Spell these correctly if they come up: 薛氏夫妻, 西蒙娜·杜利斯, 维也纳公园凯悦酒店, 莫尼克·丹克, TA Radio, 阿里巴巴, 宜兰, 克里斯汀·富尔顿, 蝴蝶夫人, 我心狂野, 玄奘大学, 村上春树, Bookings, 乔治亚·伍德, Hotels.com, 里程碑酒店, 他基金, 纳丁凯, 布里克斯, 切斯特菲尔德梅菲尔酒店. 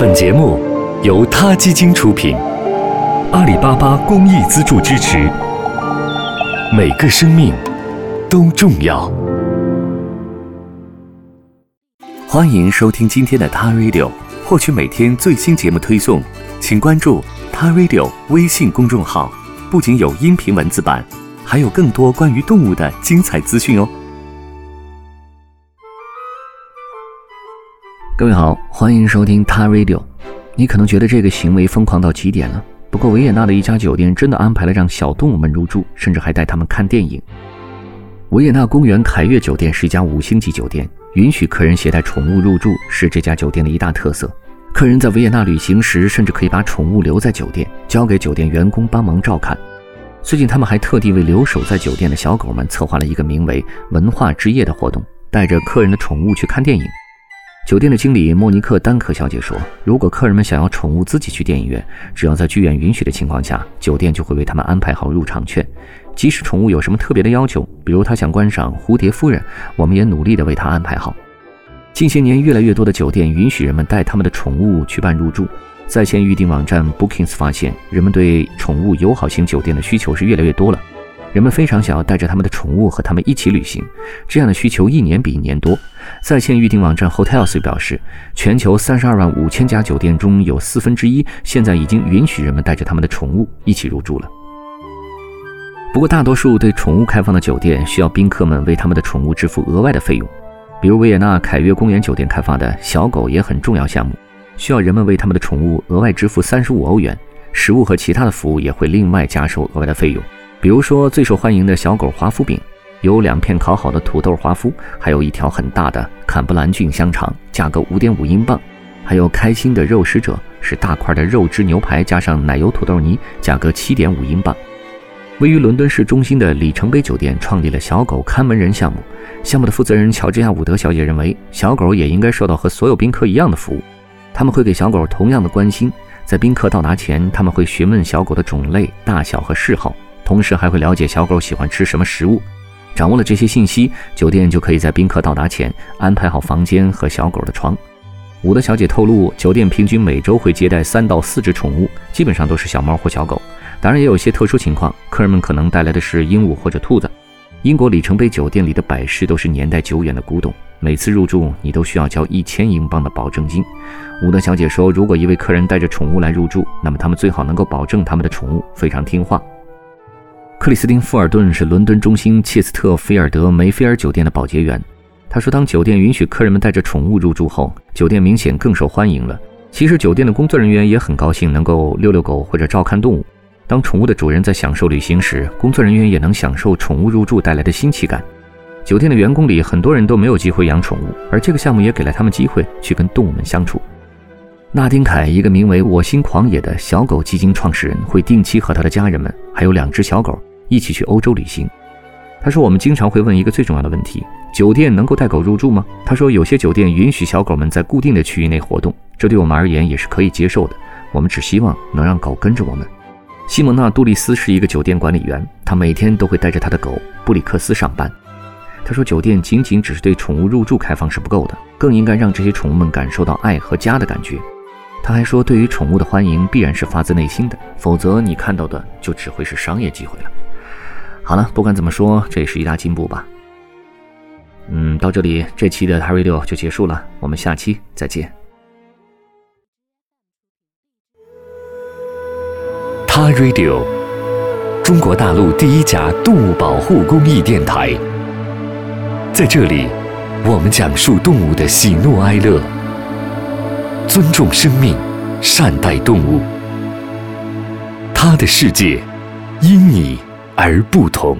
本节目由他基金出品，阿里巴巴公益资助支持。每个生命都重要。欢迎收听今天的TA Radio， 获取每天最新节目推送，请关注TA Radio 微信公众号，不仅有音频文字版，还有更多关于动物的精彩资讯哦。各位好，欢迎收听TA Radio。你可能觉得这个行为疯狂到极点了，不过维也纳的一家酒店真的安排了让小动物们入住，甚至还带他们看电影。维也纳公园凯悦酒店是一家5星级酒店，允许客人携带宠物入住是这家酒店的一大特色。客人在维也纳旅行时，甚至可以把宠物留在酒店，交给酒店员工帮忙照看。最近他们还特地为留守在酒店的小狗们策划了一个名为文化之夜的活动，带着客人的宠物去看电影。酒店的经理莫尼克·丹克小姐说，如果客人们想要宠物自己去电影院，只要在剧院允许的情况下，酒店就会为他们安排好入场券。即使宠物有什么特别的要求，比如他想观赏蝴蝶夫人，我们也努力地为他安排好。近些年越来越多的酒店允许人们带他们的宠物去办入住。在线预订网站 Bookings 发现，人们对宠物友好型酒店的需求是越来越多了，人们非常想要带着他们的宠物和他们一起旅行，这样的需求一年比一年多。在线预订网站 Hotels.com 表示，全球32.5万家酒店中有1/4现在已经允许人们带着他们的宠物一起入住了。不过大多数对宠物开放的酒店需要宾客们为他们的宠物支付额外的费用，比如维也纳凯悦公园酒店开发的小狗也很重要项目，需要人们为他们的宠物额外支付35欧元，食物和其他的服务也会另外加收额外的费用。比如说最受欢迎的小狗华夫饼，有2片烤好的土豆华夫，还有一条很大的坎布兰郡香肠，价格5.5英镑，还有开心的肉食者，是大块的肉汁牛排加上奶油土豆泥，价格7.5英镑。位于伦敦市中心的里程碑酒店创立了小狗看门人项目，项目的负责人乔治亚·伍德小姐认为，小狗也应该受到和所有宾客一样的服务，他们会给小狗同样的关心，在宾客到达前，他们会询问小狗的种类、大小和嗜好，同时还会了解小狗喜欢吃什么食物。掌握了这些信息，酒店就可以在宾客到达前安排好房间和小狗的床。伍德小姐透露，酒店平均每周会接待3到4只宠物，基本上都是小猫或小狗，当然也有一些特殊情况，客人们可能带来的是鹦鹉或者兔子。英国里程碑酒店里的摆饰都是年代久远的古董，每次入住你都需要交1000英镑的保证金。伍德小姐说，如果一位客人带着宠物来入住，那么他们最好能够保证他们的宠物非常听话。克里斯汀·富尔顿是伦敦中心切斯特菲尔德梅菲尔酒店的保洁员，他说，当酒店允许客人们带着宠物入住后，酒店明显更受欢迎了。其实酒店的工作人员也很高兴能够遛遛狗或者照看动物，当宠物的主人在享受旅行时，工作人员也能享受宠物入住带来的新奇感。酒店的员工里很多人都没有机会养宠物，而这个项目也给了他们机会去跟动物们相处。纳丁凯，一个名为我心狂野的小狗基金创始人，会定期和他的家人们还有2只小狗一起去欧洲旅行。他说，我们经常会问一个最重要的问题，酒店能够带狗入住吗？他说，有些酒店允许小狗们在固定的区域内活动，这对我们而言也是可以接受的，我们只希望能让狗跟着我们。西蒙娜·杜利斯是一个酒店管理员，他每天都会带着他的狗布里克斯上班。他说，酒店仅只是对宠物入住开放是不够的，更应该让这些宠物们感受到爱和家的感觉。他还说，对于宠物的欢迎必然是发自内心的，否则你看到的就只会是商业机会了。好了，不管怎么说，这也是一大进步吧。到这里，这期的TA Radio就结束了，我们下期再见。TA Radio， 中国大陆第一家动物保护公益电台。在这里，我们讲述动物的喜怒哀乐，尊重生命，善待动物。它的世界，因你而不同。